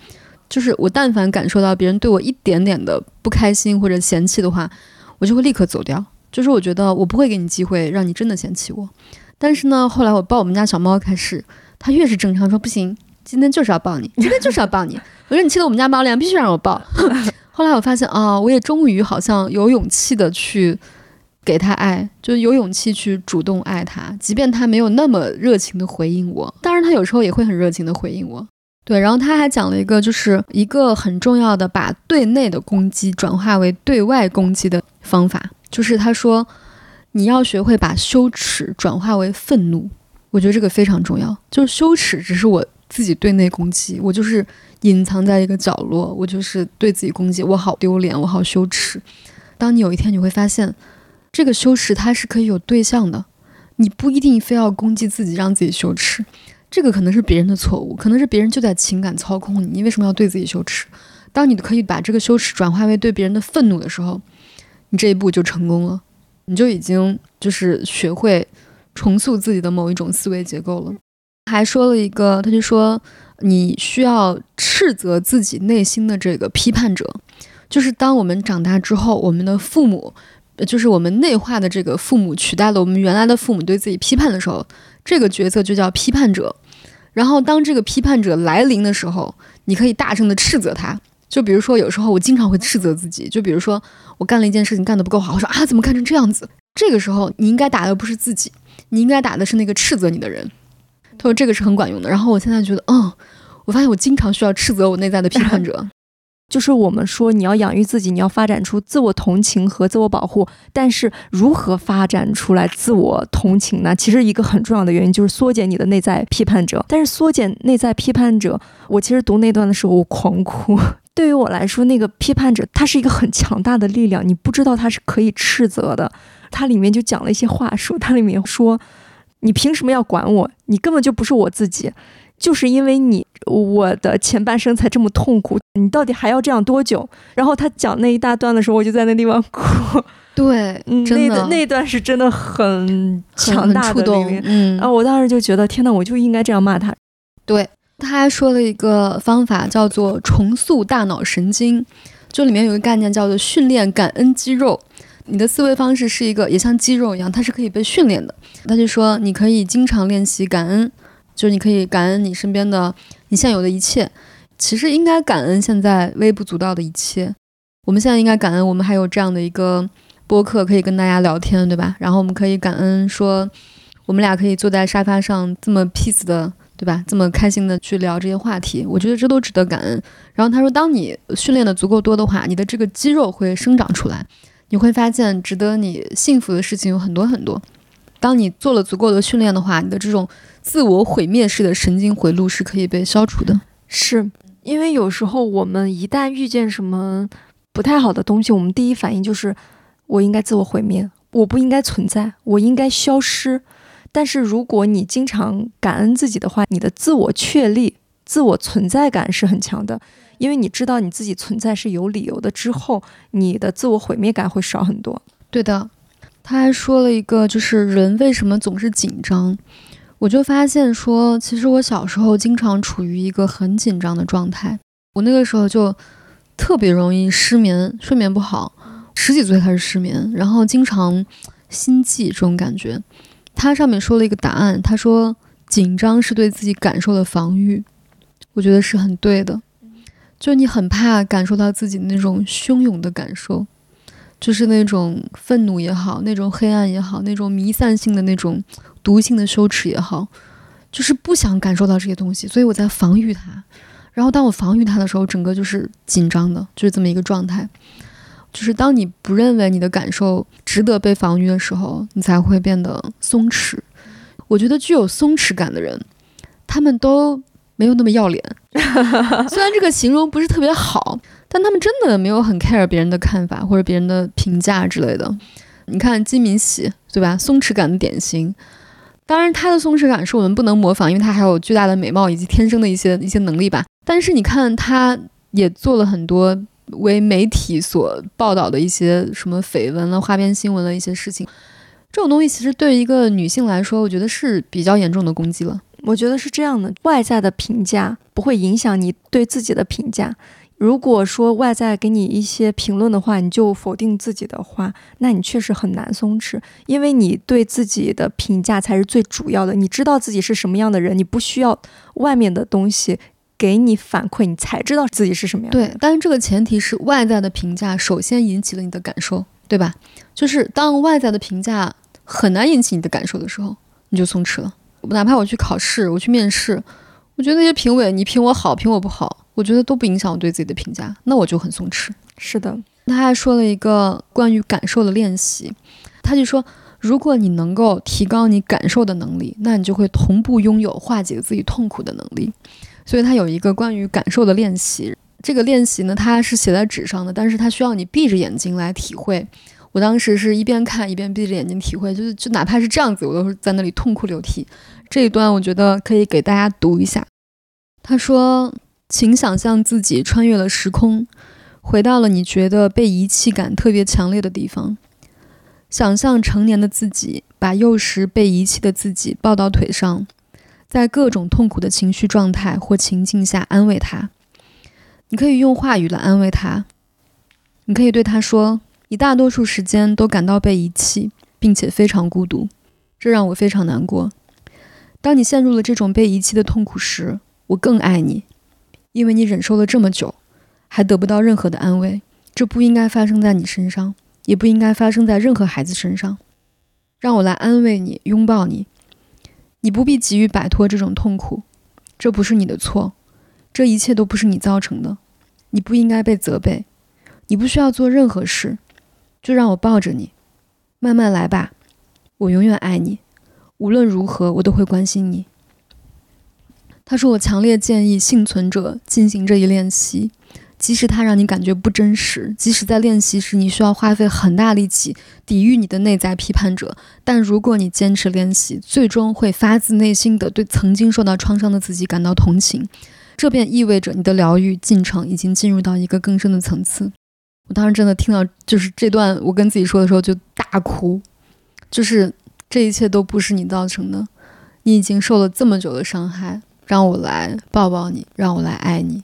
就是我但凡感受到别人对我一点点的不开心或者嫌弃的话，我就会立刻走掉，就是我觉得我不会给你机会让你真的嫌弃我。但是呢，后来我抱我们家小猫开始，他越是正常说不行，今天就是要抱你，今天就是要抱你我说你气得我们家猫粮必须让我抱后来我发现啊，我也终于好像有勇气的去给他爱，就是有勇气去主动爱他，即便他没有那么热情的回应我，当然他有时候也会很热情的回应我。对，然后他还讲了一个，就是一个很重要的把对内的攻击转化为对外攻击的方法，就是他说你要学会把羞耻转化为愤怒。我觉得这个非常重要，就是羞耻只是我自己对内攻击，我就是隐藏在一个角落，我就是对自己攻击，我好丢脸，我好羞耻。当你有一天你会发现这个羞耻它是可以有对象的，你不一定非要攻击自己让自己羞耻，这个可能是别人的错误，可能是别人就在情感操控你，你为什么要对自己羞耻？当你可以把这个羞耻转化为对别人的愤怒的时候，你这一步就成功了，你就已经就是学会重塑自己的某一种思维结构了。还说了一个，他就说你需要斥责自己内心的这个批判者，就是当我们长大之后，我们的父母，就是我们内化的这个父母取代了我们原来的父母对自己批判的时候，这个角色就叫批判者。然后当这个批判者来临的时候，你可以大声的斥责他。就比如说有时候我经常会斥责自己，就比如说我干了一件事情干得不够好，我说啊怎么干成这样子，这个时候你应该打的不是自己，你应该打的是那个斥责你的人。他说这个是很管用的，然后我现在觉得嗯，我发现我经常需要斥责我内在的批判者。就是我们说你要养育自己，你要发展出自我同情和自我保护，但是如何发展出来自我同情呢？其实一个很重要的原因就是缩减你的内在批判者。但是缩减内在批判者，我其实读那段的时候我狂哭，对于我来说那个批判者他是一个很强大的力量，你不知道他是可以斥责的。他里面就讲了一些话术，他里面说你凭什么要管我？你根本就不是我自己，就是因为你，我的前半生才这么痛苦，你到底还要这样多久？然后他讲那一大段的时候，我就在那地方哭。对，嗯、真的 那, 那段是真的很强大的，很触动。嗯，啊，我当时就觉得天哪，我就应该这样骂他。对，他还说了一个方法叫做重塑大脑神经，就里面有一个概念叫做训练感恩肌肉。你的思维方式是一个也像肌肉一样，它是可以被训练的。他就说你可以经常练习感恩，就是你可以感恩你身边的你现有的一切，其实应该感恩现在微不足道的一切。我们现在应该感恩我们还有这样的一个播客可以跟大家聊天，对吧？然后我们可以感恩说我们俩可以坐在沙发上这么 peace 的，对吧？这么开心的去聊这些话题，我觉得这都值得感恩。然后他说当你训练的足够多的话，你的这个肌肉会生长出来，你会发现值得你幸福的事情有很多很多。当你做了足够的训练的话，你的这种自我毁灭式的神经回路是可以被消除的。是因为有时候我们一旦遇见什么不太好的东西，我们第一反应就是我应该自我毁灭，我不应该存在，我应该消失。但是如果你经常感恩自己的话，你的自我确立、自我存在感是很强的，因为你知道你自己存在是有理由的，之后你的自我毁灭感会少很多。对的。他还说了一个，就是人为什么总是紧张。我就发现说，其实我小时候经常处于一个很紧张的状态，我那个时候就特别容易失眠，睡眠不好，十几岁开始失眠，然后经常心悸这种感觉。他上面说了一个答案，他说紧张是对自己感受的防御，我觉得是很对的。就你很怕感受到自己那种汹涌的感受，就是那种愤怒也好，那种黑暗也好，那种弥散性的那种毒性的羞耻也好，就是不想感受到这些东西，所以我在防御它。然后当我防御它的时候，整个就是紧张的，就是这么一个状态。就是当你不认为你的感受值得被防御的时候，你才会变得松弛。我觉得具有松弛感的人，他们都没有那么要脸。虽然这个形容不是特别好，但他们真的没有很 care 别人的看法或者别人的评价之类的。你看金敏喜，对吧？松弛感的典型。当然他的松弛感是我们不能模仿，因为他还有巨大的美貌以及天生的一些一些能力吧。但是你看他也做了很多为媒体所报道的一些什么绯闻了、花边新闻了一些事情，这种东西其实对于一个女性来说，我觉得是比较严重的攻击了。我觉得是这样的，外在的评价不会影响你对自己的评价。如果说外在给你一些评论的话，你就否定自己的话，那你确实很难松弛，因为你对自己的评价才是最主要的。你知道自己是什么样的人，你不需要外面的东西给你反馈，你才知道自己是什么样的。对，但是这个前提是外在的评价首先引起了你的感受，对吧？就是当外在的评价很难引起你的感受的时候，你就松弛了。哪怕我去考试，我去面试，我觉得那些评委，你评我好，评我不好，我觉得都不影响我对自己的评价，那我就很松弛。是的。他还说了一个关于感受的练习，他就说，如果你能够提高你感受的能力，那你就会同步拥有化解自己痛苦的能力。所以它有一个关于感受的练习，这个练习呢，它是写在纸上的，但是它需要你闭着眼睛来体会。我当时是一边看一边闭着眼睛体会，就是就哪怕是这样子，我都是在那里痛哭流涕。这一段我觉得可以给大家读一下。他说，请想象自己穿越了时空，回到了你觉得被遗弃感特别强烈的地方。想象成年的自己把幼时被遗弃的自己抱到腿上，在各种痛苦的情绪状态或情境下安慰他。你可以用话语来安慰他，你可以对他说，你大多数时间都感到被遗弃，并且非常孤独，这让我非常难过。当你陷入了这种被遗弃的痛苦时，我更爱你，因为你忍受了这么久，还得不到任何的安慰。这不应该发生在你身上，也不应该发生在任何孩子身上。让我来安慰你，拥抱你。你不必急于摆脱这种痛苦，这不是你的错，这一切都不是你造成的，你不应该被责备，你不需要做任何事，就让我抱着你，慢慢来吧，我永远爱你，无论如何我都会关心你。他说，我强烈建议幸存者进行这一练习，即使它让你感觉不真实，即使在练习时你需要花费很大力气抵御你的内在批判者，但如果你坚持练习，最终会发自内心的对曾经受到创伤的自己感到同情，这便意味着你的疗愈进程已经进入到一个更深的层次。我当时真的听到就是这段，我跟自己说的时候就大哭，就是这一切都不是你造成的，你已经受了这么久的伤害，让我来抱抱你，让我来爱你。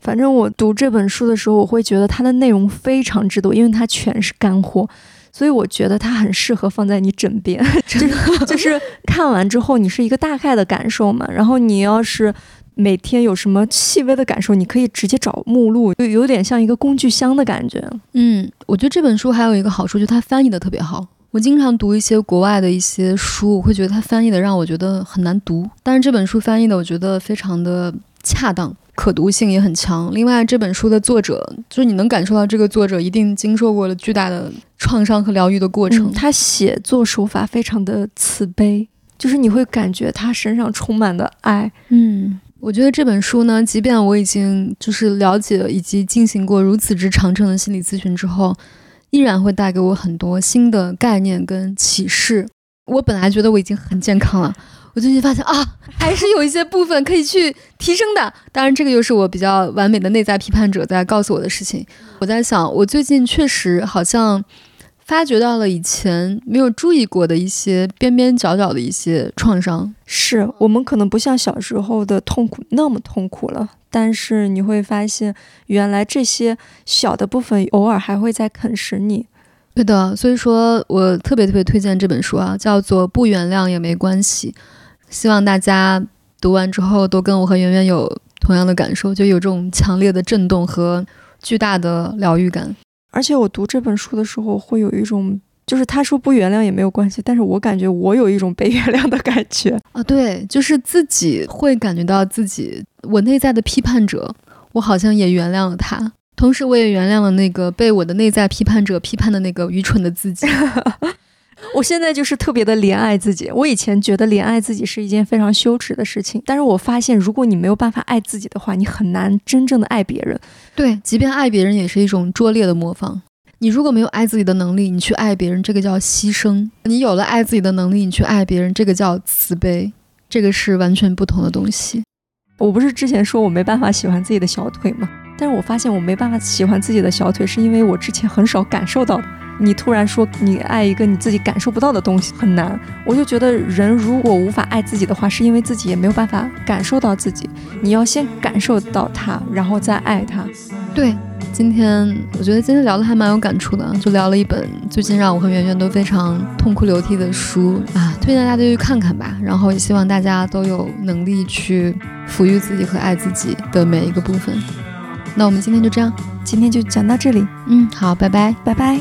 反正我读这本书的时候，我会觉得它的内容非常之多，因为它全是干货，所以我觉得它很适合放在你枕边就是、就是看完之后你是一个大概的感受嘛，然后你要是每天有什么细微的感受，你可以直接找目录，就有点像一个工具箱的感觉。嗯，我觉得这本书还有一个好处，就是它翻译的特别好。我经常读一些国外的一些书，我会觉得它翻译的让我觉得很难读，但是这本书翻译的我觉得非常的恰当。可读性也很强。另外这本书的作者，就是你能感受到这个作者一定经受过了巨大的创伤和疗愈的过程、嗯、他写作手法非常的慈悲，就是你会感觉他身上充满了爱。嗯，我觉得这本书呢，即便我已经就是了解以及进行过如此之长程的心理咨询之后，依然会带给我很多新的概念跟启示。我本来觉得我已经很健康了，我最近发现啊，还是有一些部分可以去提升的。当然这个又是我比较完美的内在批判者在告诉我的事情。我在想，我最近确实好像发觉到了以前没有注意过的一些边边角角的一些创伤。是，我们可能不像小时候的痛苦那么痛苦了，但是你会发现原来这些小的部分偶尔还会再啃食你。对的，所以说我特别特别推荐这本书啊，叫做《不原谅也没关系》。希望大家读完之后都跟我和圆圆有同样的感受，就有这种强烈的震动和巨大的疗愈感。而且我读这本书的时候会有一种，就是他说不原谅也没有关系，但是我感觉我有一种被原谅的感觉啊。对，就是自己会感觉到自己，我内在的批判者，我好像也原谅了他，同时我也原谅了那个被我的内在批判者批判的那个愚蠢的自己。我现在就是特别的怜爱自己。我以前觉得怜爱自己是一件非常羞耻的事情，但是我发现如果你没有办法爱自己的话，你很难真正的爱别人。对，即便爱别人也是一种拙劣的模仿。你如果没有爱自己的能力，你去爱别人，这个叫牺牲；你有了爱自己的能力，你去爱别人，这个叫慈悲。这个是完全不同的东西。我不是之前说我没办法喜欢自己的小腿吗？但是我发现我没办法喜欢自己的小腿，是因为我之前很少感受到的。你突然说你爱一个你自己感受不到的东西很难。我就觉得人如果无法爱自己的话，是因为自己也没有办法感受到自己。你要先感受到它，然后再爱它。对，今天我觉得今天聊的还蛮有感触的，就聊了一本最近让我和圆圆都非常痛哭流涕的书啊，推荐大家就去看看吧。然后也希望大家都有能力去抚育自己和爱自己的每一个部分。那我们今天就这样，今天就讲到这里。嗯，好，拜拜，拜拜。